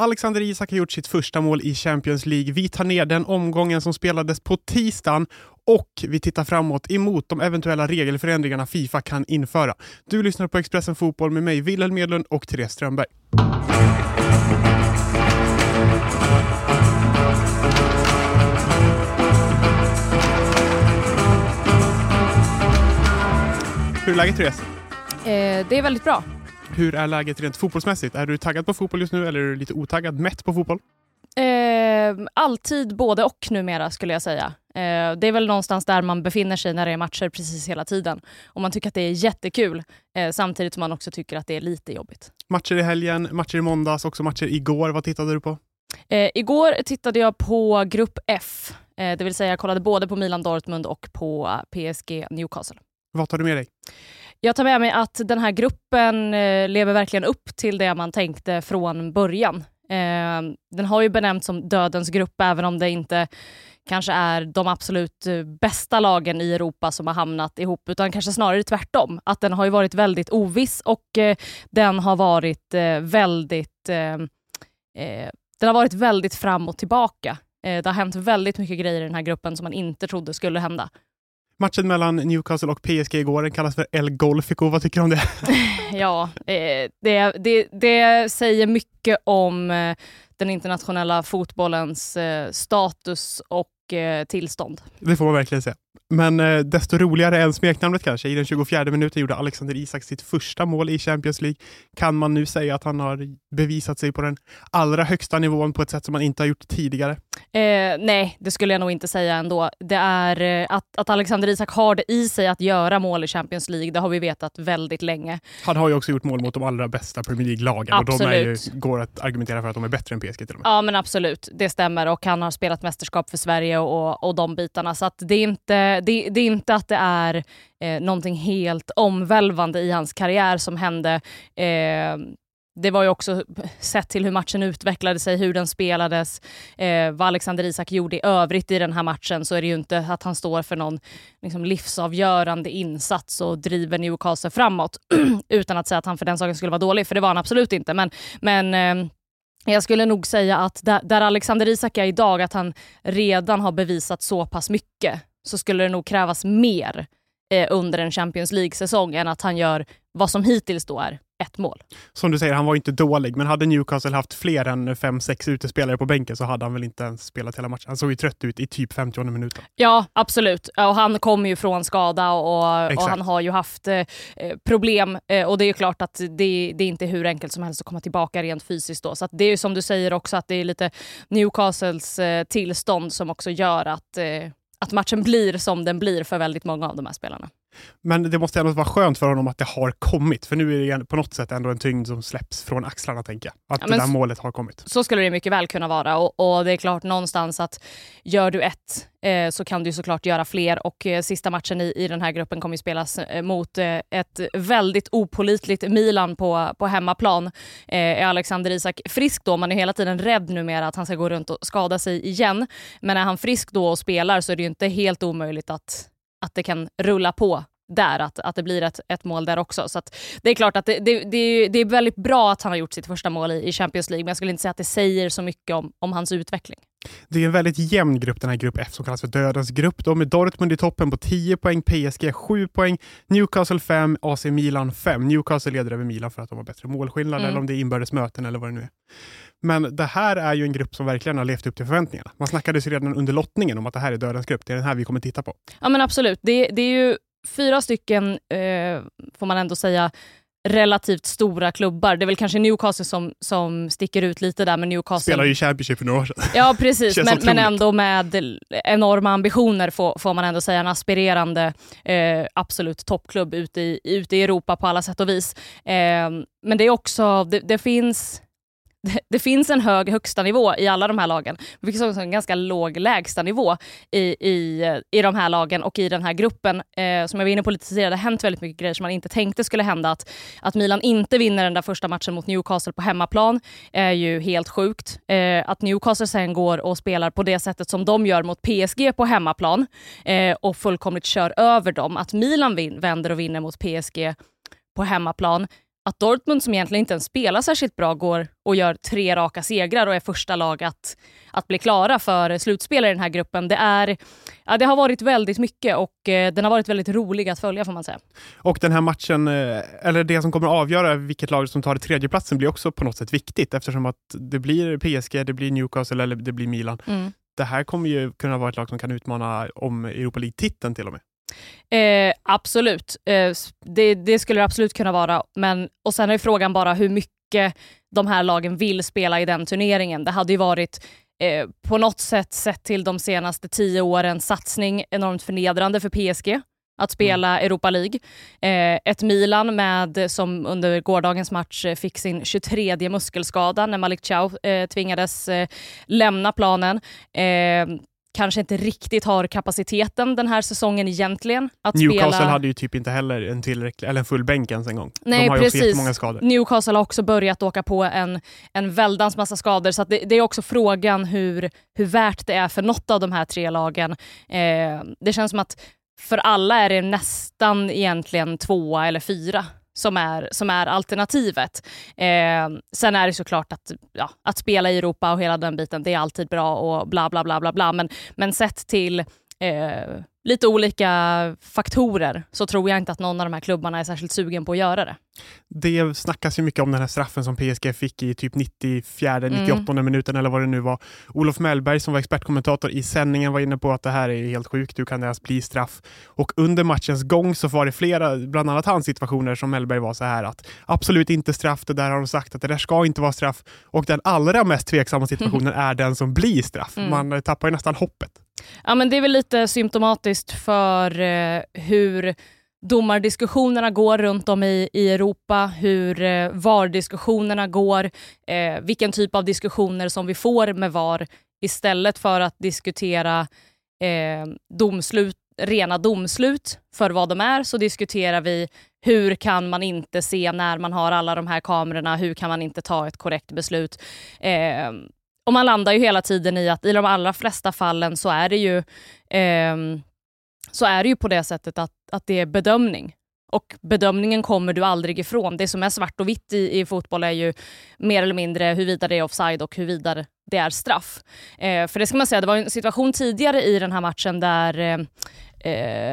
Alexander Isak har gjort sitt första mål i Champions League. Vi tar ner den omgången som spelades på tisdagen och vi tittar framåt emot de eventuella regelförändringarna FIFA kan införa. Du lyssnar på Expressen Fotboll med mig, Wilhelm Edlund och Therese Strömberg. Hur är läget, Therese? Det är väldigt bra. Hur är läget rent fotbollsmässigt? Är du taggad på fotboll just nu eller är du lite otaggad, mätt på fotboll? Alltid både och numera skulle jag säga. Det är väl någonstans där man befinner sig när det är matcher precis hela tiden. Och man tycker att det är jättekul samtidigt som man också tycker att det är lite jobbigt. Matcher i helgen, matcher i måndags, också matcher igår. Vad tittade du på? Igår tittade jag på grupp F. Det vill säga jag kollade både på Milan Dortmund och på PSG Newcastle. Vad tar du med dig? Jag tar med mig att den här gruppen lever verkligen upp till det man tänkte från början. Den har ju benämnts som dödens grupp även om det inte kanske är de absolut bästa lagen i Europa som har hamnat ihop utan kanske snarare tvärtom. Att den har ju varit väldigt oviss och den har varit väldigt fram och tillbaka. Det har hänt väldigt mycket grejer i den här gruppen som man inte trodde skulle hända. Matchen mellan Newcastle och PSG igår, den kallas för El Golfico. Vad tycker du om det? Det säger mycket om den internationella fotbollens status och tillstånd. Det får man verkligen säga. Men desto roligare än smeknamnet kanske. I den 24:e minuten gjorde Alexander Isak sitt första mål i Champions League. Kan man nu säga att han har bevisat sig på den allra högsta nivån på ett sätt som man inte har gjort tidigare? Nej, det skulle jag nog inte säga ändå. Det är att Alexander Isak har det i sig att göra mål i Champions League. Det har vi vetat väldigt länge. Han har ju också gjort mål mot de allra bästa Premier League-lagen. Absolut. Och går att argumentera för att de är bättre än PSG till och med. Ja, men absolut. Det stämmer. Och han har spelat mästerskap för Sverige och de bitarna. Så att det är inte att det är någonting helt omvälvande i hans karriär som hände. Det var ju också sett till hur matchen utvecklade sig, hur den spelades, vad Alexander Isak gjorde i övrigt i den här matchen, så är det ju inte att han står för någon liksom livsavgörande insats och driver Newcastle framåt utan att säga att han för den saken skulle vara dålig, för det var han absolut inte. Men jag skulle nog säga att där Alexander Isak är idag, att han redan har bevisat så pass mycket, så skulle det nog krävas mer under en Champions League-säsong än att han gör vad som hittills då är ett mål. Som du säger, han var inte dålig, men hade Newcastle haft fler än 5-6 utespelare på bänken så hade han väl inte ens spelat hela matchen. Han såg ju trött ut i typ 50 minuter. Ja, absolut. Och han kommer ju från skada och han har ju haft problem. Och det är ju klart att det är inte hur enkelt som helst att komma tillbaka rent fysiskt då. Så att det är ju som du säger också att det är lite Newcastles tillstånd som också gör att matchen blir som den blir för väldigt många av de här spelarna. Men det måste ändå vara skönt för honom att det har kommit. För nu är det på något sätt ändå en tyngd som släpps från axlarna, tänker jag. Att det där målet har kommit. Så skulle det mycket väl kunna vara. Och det är klart någonstans att gör du ett så kan du såklart göra fler. Och sista matchen i den här gruppen kommer ju spelas mot ett väldigt opålitligt Milan på hemmaplan. Är Alexander Isak frisk då? Man är hela tiden rädd numera att han ska gå runt och skada sig igen. Men är han frisk då och spelar så är det ju inte helt omöjligt att det kan rulla på där, att det blir ett mål där också. Så att det är klart att det är väldigt bra att han har gjort sitt första mål i Champions League, men jag skulle inte säga att det säger så mycket om hans utveckling. Det är en väldigt jämn grupp, den här grupp F som kallas för dödens grupp. De är Dortmund i toppen på 10 poäng, PSG 7 poäng, Newcastle 5, AC Milan 5. Newcastle leder över Milan för att de har bättre målskillnad eller om det är inbördesmöten eller vad det nu är. Men det här är ju en grupp som verkligen har levt upp till förväntningarna. Man snackade ju redan under lottningen om att det här är dödens grupp. Det är den här vi kommer titta på. Ja men absolut. Det är ju 4 stycken, får man ändå säga, relativt stora klubbar. Det är väl kanske Newcastle som sticker ut lite där, men Newcastle spelar ju Championship för några år sedan. Ja, precis. men ändå med enorma ambitioner får man ändå säga, en aspirerande absolut toppklubb ute i Europa på alla sätt och vis. Men det är också det finns en hög högsta nivå i alla de här lagen. Det finns också en ganska låg lägsta nivå i de här lagen och i den här gruppen. Som jag var inne på lite tidigare, det har hänt väldigt mycket grejer som man inte tänkte skulle hända. Att Milan inte vinner den där första matchen mot Newcastle på hemmaplan är ju helt sjukt. Att Newcastle sen går och spelar på det sättet som de gör mot PSG på hemmaplan och fullkomligt kör över dem. Att Milan vänder och vinner mot PSG på hemmaplan. att Dortmund, som egentligen inte ens spelar särskilt bra, går och gör 3 raka segrar och är första lag att bli klara för slutspel i den här gruppen. Det har varit väldigt mycket, och den har varit väldigt rolig att följa, får man säga. Och den här matchen, eller det som kommer att avgöra vilket lag som tar tredjeplatsen, blir också på något sätt viktigt, eftersom att det blir PSG, det blir Newcastle eller det blir Milan. Mm. Det här kommer ju kunna vara ett lag som kan utmana om Europa League-titeln till och med. Absolut. Det skulle det absolut kunna vara. Men, och sen är frågan bara hur mycket de här lagen vill spela i den turneringen. Det hade ju varit på något sätt, sett till de senaste 10 årens satsning, enormt förnedrande för PSG att spela Europa League. Ett Milan som under gårdagens match fick sin 23:e muskelskada när Malick Thiaw tvingades lämna planen. Kanske inte riktigt har kapaciteten den här säsongen egentligen att Newcastle spela. Hade ju typ inte heller en full bänk ens en gång. Nej, de har ju precis. Också jättemånga skador. Newcastle har också börjat åka på en väldans massa skador, så att det är också frågan hur värt det är för något av de här 3 lagen. Det känns som att för alla är det nästan egentligen 2 eller 4 som är alternativet. Sen är det såklart att spela i Europa och hela den biten, det är alltid bra och bla bla bla bla bla. Men sett till lite olika faktorer så tror jag inte att någon av de här klubbarna är särskilt sugen på att göra det. Det snackas ju mycket om den här straffen som PSG fick i typ 94-98 minuten eller vad det nu var. Olof Mellberg, som var expertkommentator i sändningen, var inne på att det här är helt sjukt, hur kan det ens bli straff? Och under matchens gång så var det flera, bland annat hans situationer, som Mellberg var så här att absolut inte straff, det där har de sagt att det där ska inte vara straff. Och den allra mest tveksamma situationen är den som blir straff. Man tappar ju nästan hoppet. Ja, men det är väl lite symptomatiskt för hur domardiskussionerna går runt om i Europa, hur VAR-diskussionerna går, vilken typ av diskussioner som vi får med VAR istället för att diskutera rena domslut för vad de är, så diskuterar vi hur kan man inte se när man har alla de här kamerorna, hur kan man inte ta ett korrekt beslut. Och man landar ju hela tiden i att i de allra flesta fallen så är det ju på det sättet att det är bedömning. Och bedömningen kommer du aldrig ifrån. Det som är svart och vitt i fotboll är ju mer eller mindre huruvida det är offside och huruvida det är straff. För det ska man säga, det var en situation tidigare i den här matchen där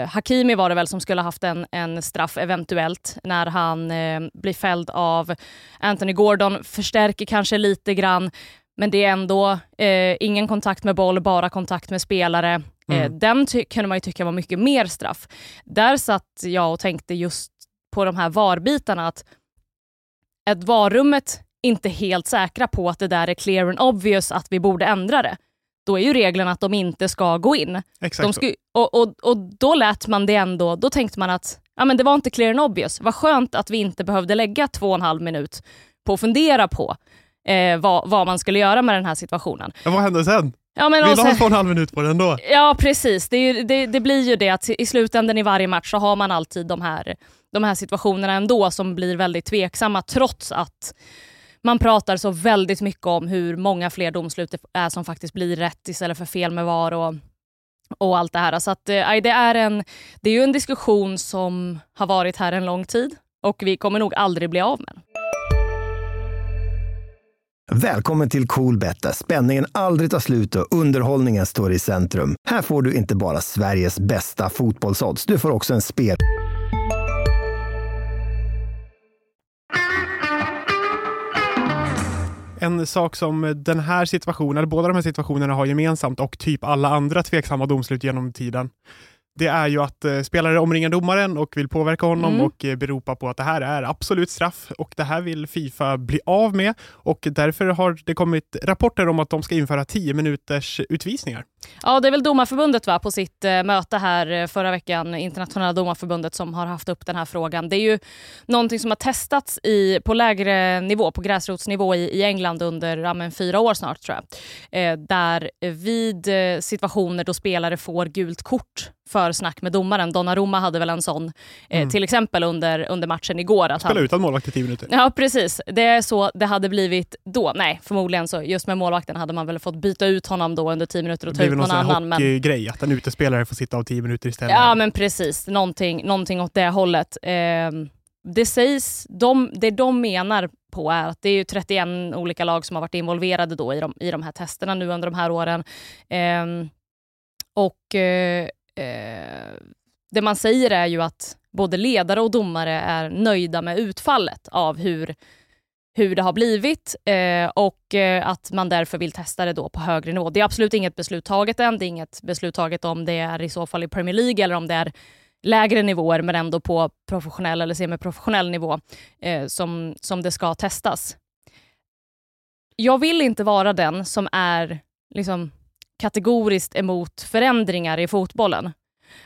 Hakimi var det väl som skulle ha haft en straff eventuellt när han blir fälld av Anthony Gordon. Förstärker kanske lite grann. Men det är ändå ingen kontakt med boll, bara kontakt med spelare. Den kunde man ju tycka var mycket mer straff. Där satt jag och tänkte just på de här varbitarna, att ett varummet inte helt säkra på att det där är clear and obvious, att vi borde ändra det. Då är ju regeln att de inte ska gå in. Exakt. Och då lät man det ändå, då tänkte man att ja, men det var inte clear and obvious. Vad skönt att vi inte behövde lägga 2,5 minut på att fundera på vad man skulle göra med den här situationen. Ja, vad hände sen? Ja, men vill ha 2,5 minut på den då? Ja, precis. Det blir ju det att i slutändan i varje match så har man alltid de här situationerna ändå som blir väldigt tveksamma, trots att man pratar så väldigt mycket om hur många fler domslut är som faktiskt blir rätt istället för fel med VAR och allt det här. Så att, det är ju en diskussion som har varit här en lång tid och vi kommer nog aldrig bli av med den. Välkommen till Coolbetta. Spänningen aldrig tar slut och underhållningen står i centrum. Här får du inte bara Sveriges bästa fotbollsodds, du får också en spel. En sak som den här situationen, eller båda de här situationerna har gemensamt och typ alla andra tveksamma domslut genom tiden, det är ju att spelare omringar domaren och vill påverka honom och beropa på att det här är absolut straff, och det här vill FIFA bli av med, och därför har det kommit rapporter om att de ska införa 10 minuters utvisningar. Ja, det är väl Domarförbundet, va, på sitt möte här förra veckan, Internationella Domarförbundet, som har haft upp den här frågan. Det är ju någonting som har testats på lägre nivå, på gräsrotsnivå i England under 4 år snart, tror jag. Där vid situationer då spelare får gult kort för snack med domaren. Donnarumma hade väl en sån till exempel under matchen igår. Att spela utan målvakt i 10 minuter. Ja, precis. Det är så det hade blivit då. Nej, förmodligen så just med målvakten hade man väl fått byta ut honom då under 10 minuter och ta ut någon annan. Det är grej att en utespelare får sitta av 10 minuter istället. Ja, men precis. Någonting åt det hållet. det sägs, det de menar på är att det är ju 31 olika lag som har varit involverade då i de här testerna nu under de här åren. Det man säger är ju att både ledare och domare är nöjda med utfallet av hur det har blivit och att man därför vill testa det då på högre nivå. Det är absolut inget beslut taget än. Det är inget beslut taget om det är i så fall i Premier League eller om det är lägre nivåer men ändå på professionell eller semiprofessionell nivå som det ska testas. Jag vill inte vara den som är liksom kategoriskt emot förändringar i fotbollen.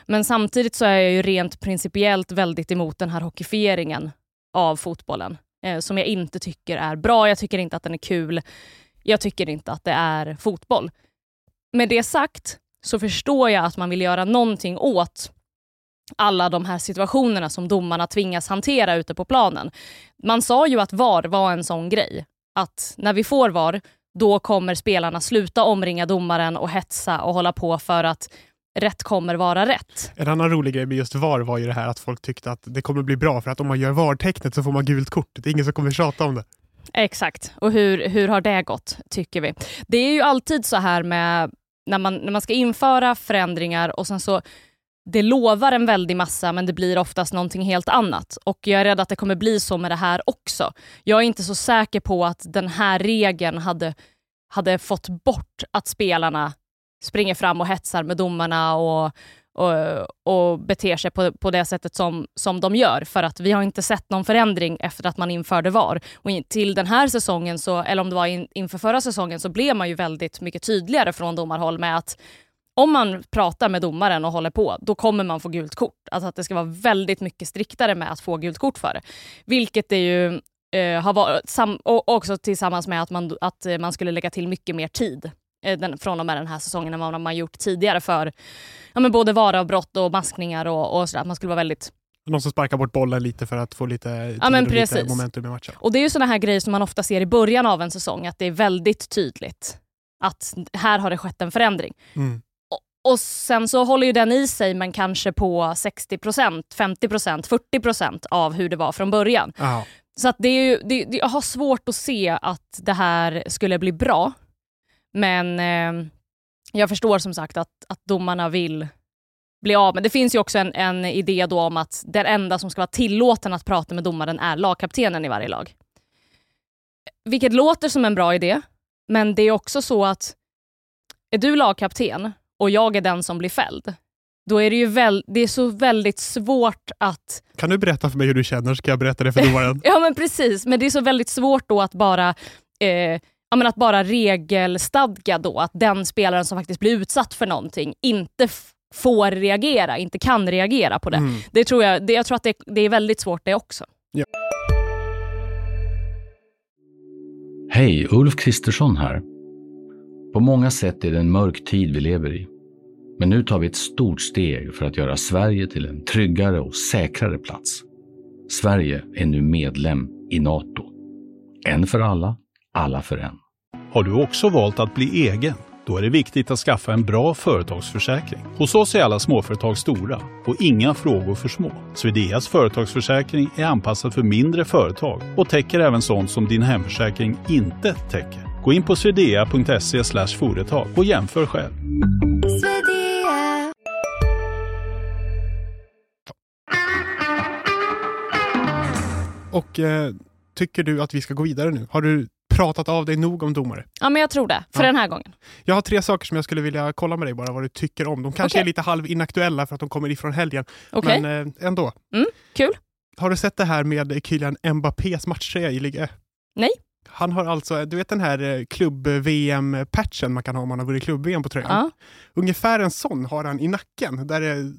Men samtidigt så är jag ju rent principiellt väldigt emot den här hockeyfieringen av fotbollen. Som jag inte tycker är bra. Jag tycker inte att den är kul. Jag tycker inte att det är fotboll. Med det sagt så förstår jag att man vill göra någonting åt alla de här situationerna som domarna tvingas hantera ute på planen. Man sa ju att VAR var en sån grej. Att när vi får VAR, då kommer spelarna sluta omringa domaren och hetsa och hålla på för att rätt kommer vara rätt. En annan rolig grej med just VAR var ju det här att folk tyckte att det kommer bli bra för att om man gör VAR-tecknet så får man gult kort. Det är ingen som kommer tjata om det. Exakt. Och hur har det gått, tycker vi. Det är ju alltid så här med när man ska införa förändringar och sen så det lovar en väldig massa men det blir oftast någonting helt annat. Och jag är rädd att det kommer bli så med det här också. Jag är inte så säker på att den här regeln hade fått bort att spelarna springer fram och hetsar med domarna och beter sig på det sättet som de gör. För att vi har inte sett någon förändring efter att man införde VAR. Och till den här säsongen, eller om det var inför förra säsongen, så blev man ju väldigt mycket tydligare från domarhåll med att om man pratar med domaren och håller på, då kommer man få gult kort. Alltså att det ska vara väldigt mycket striktare med att få gult kort för det. Vilket det ju har varit, och också tillsammans med att man skulle lägga till mycket mer tid från och med den här säsongen än vad man gjort tidigare för både varavbrott och maskningar och sådär. Man skulle vara väldigt... Någon som sparkar bort bollen lite för att få lite, lite momentum i matchen. Och det är ju sådana här grejer som man ofta ser i början av en säsong, att det är väldigt tydligt att här har det skett en förändring. Mm. Och sen så håller ju den i sig, men kanske på 60%, 50%, 40% av hur det var från början. Aha. Så att det är ju, jag har svårt att se att det här skulle bli bra. Men jag förstår som sagt att domarna vill bli av. Men det finns ju också en idé då om att den enda som ska vara tillåten att prata med domaren är lagkaptenen i varje lag. Vilket låter som en bra idé. Men det är också så att är du lagkapten och jag är den som blir fälld, då är det ju det är så väldigt svårt att... Kan du berätta för mig hur du känner, ska jag berätta det för domaren? Ja, men precis. Men det är så väldigt svårt då att bara... att bara regelstadga då att den spelaren som faktiskt blir utsatt för någonting inte får reagera, inte kan reagera på det. Mm. Det tror jag, jag tror att det är väldigt svårt det också. Ja. Hej, Ulf Kristersson här. På många sätt är det en mörk tid vi lever i. Men nu tar vi ett stort steg för att göra Sverige till en tryggare och säkrare plats. Sverige är nu medlem i NATO. En för alla. Alla för en. Har du också valt att bli egen? Då är det viktigt att skaffa en bra företagsförsäkring. Hos oss är alla småföretag stora och inga frågor för små. Swedeas företagsförsäkring är anpassad för mindre företag och täcker även sånt som din hemförsäkring inte täcker. Gå in på swedea.se/företag och jämför själv. Swedea. Och tycker du att vi ska gå vidare nu? Har du pratat av dig nog om domare? Ja, men jag tror det. För den här gången. Jag har 3 saker som jag skulle vilja kolla med dig, bara vad du tycker om. De kanske är lite halvinaktuella för att de kommer ifrån helgen. Okay. Men ändå. Mm, kul. Har du sett det här med Kylian Mbappés matchtröja i Liga? Nej. Han har alltså, du vet den här klubb-VM-patchen man kan ha om man har vunnit klubb-VM på tröjan. Ungefär en sån har han i nacken.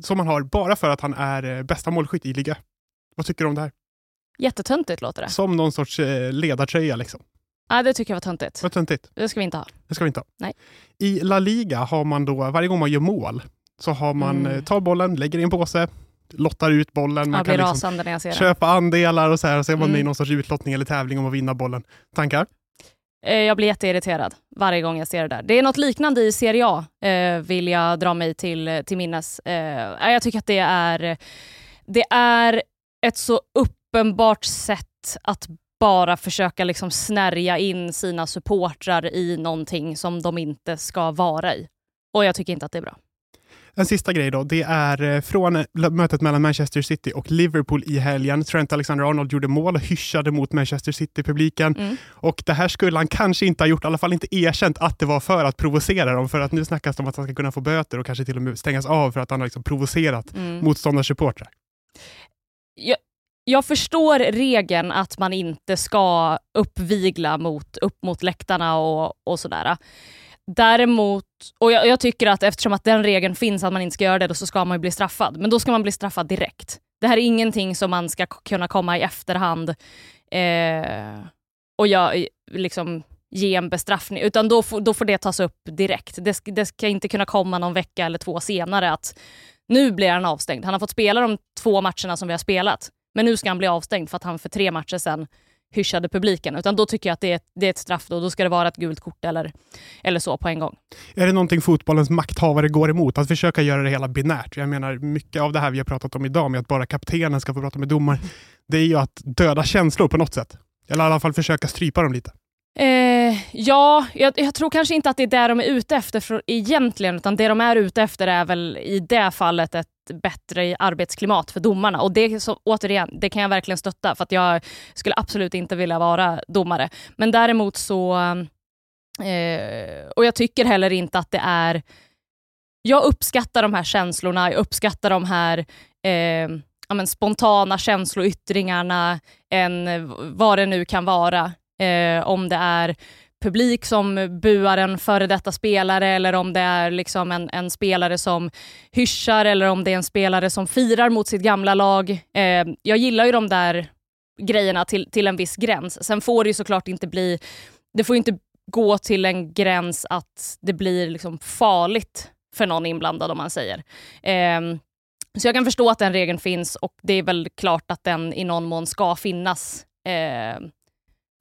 Som man har bara för att han är bästa målskytt i Liga. Vad tycker du om det här? Jättetöntigt låter det. Som någon sorts ledartröja liksom. Ja, det tycker jag var töntigt. Det ska vi inte ha. Nej. I La Liga har man då, varje gång man gör mål, så har man tar bollen, lägger in en påse, lottar ut bollen. Man kan liksom köpa andelar och så här. Och så är man i någon sorts utlottning eller tävling om att vinna bollen. Tankar? Jag blir jätteirriterad varje gång jag ser det där. Det är något liknande i Serie A, vill jag dra mig till minnes. Jag tycker att det är ett så uppenbart sätt att bara försöka liksom snärja in sina supportrar i någonting som de inte ska vara i. Och jag tycker inte att det är bra. En sista grej då, det är från mötet mellan Manchester City och Liverpool i helgen. Trent Alexander-Arnold gjorde mål och hyschade mot Manchester City-publiken. Mm. Och det här skulle han kanske inte ha gjort, i alla fall inte erkänt att det var för att provocera dem. För att nu snackas det om att han ska kunna få böter och kanske till och med stängas av för att han har liksom provocerat motståndarsupportrar. Jag förstår regeln att man inte ska uppvigla upp mot läktarna och sådär. Däremot, och jag tycker att eftersom att den regeln finns att man inte ska göra det, så ska man ju bli straffad. Men då ska man bli straffad direkt. Det här är ingenting som man ska kunna komma i efterhand och liksom ge en bestraffning. Utan då får det tas upp direkt. Det ska inte kunna komma någon vecka eller två senare att nu blir han avstängd. Han har fått spela de 2 matcherna som vi har spelat. Men nu ska han bli avstängd för att han för 3 matcher sedan hyschade publiken, utan då tycker jag att det är ett straff då ska det vara ett gult kort eller så på en gång. Är det någonting fotbollens makthavare går emot? Att försöka göra det hela binärt? Jag menar, mycket av det här vi har pratat om idag med att bara kaptenen ska få prata med domaren, det är ju att döda känslor på något sätt. Eller i alla fall försöka strypa dem lite. Jag tror kanske inte att det är det de är ute efter egentligen, utan det de är ute efter är väl i det fallet ett bättre arbetsklimat för domarna, och det så, återigen, det kan jag verkligen stötta, för att jag skulle absolut inte vilja vara domare, men däremot så och jag tycker heller inte att det är, jag uppskattar de här känslorna, jag uppskattar de här spontana känsloyttringarna, vad det nu kan vara, om det är publik som buar en före detta spelare, eller om det är liksom en spelare som hyschar, eller om det är en spelare som firar mot sitt gamla lag. Jag gillar ju de där grejerna till en viss gräns. Sen får det ju såklart inte bli, det får ju inte gå till en gräns att det blir liksom farligt för någon inblandad, om man säger. Så jag kan förstå att den regeln finns, och det är väl klart att den i någon mån ska finnas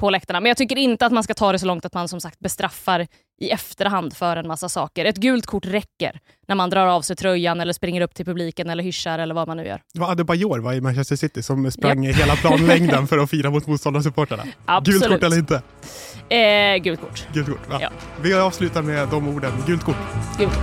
på läktarna. Men jag tycker inte att man ska ta det så långt att man som sagt bestraffar i efterhand för en massa saker. Ett gult kort räcker när man drar av sig tröjan eller springer upp till publiken eller hyschar eller vad man nu gör. Det var Adebayor i Manchester City som sprang hela planlängden för att fira mot motståndarsupporterna. Gult kort eller inte? Gult kort. Gult kort, ja. Vi avslutar med de orden. Gult kort. Gult kort.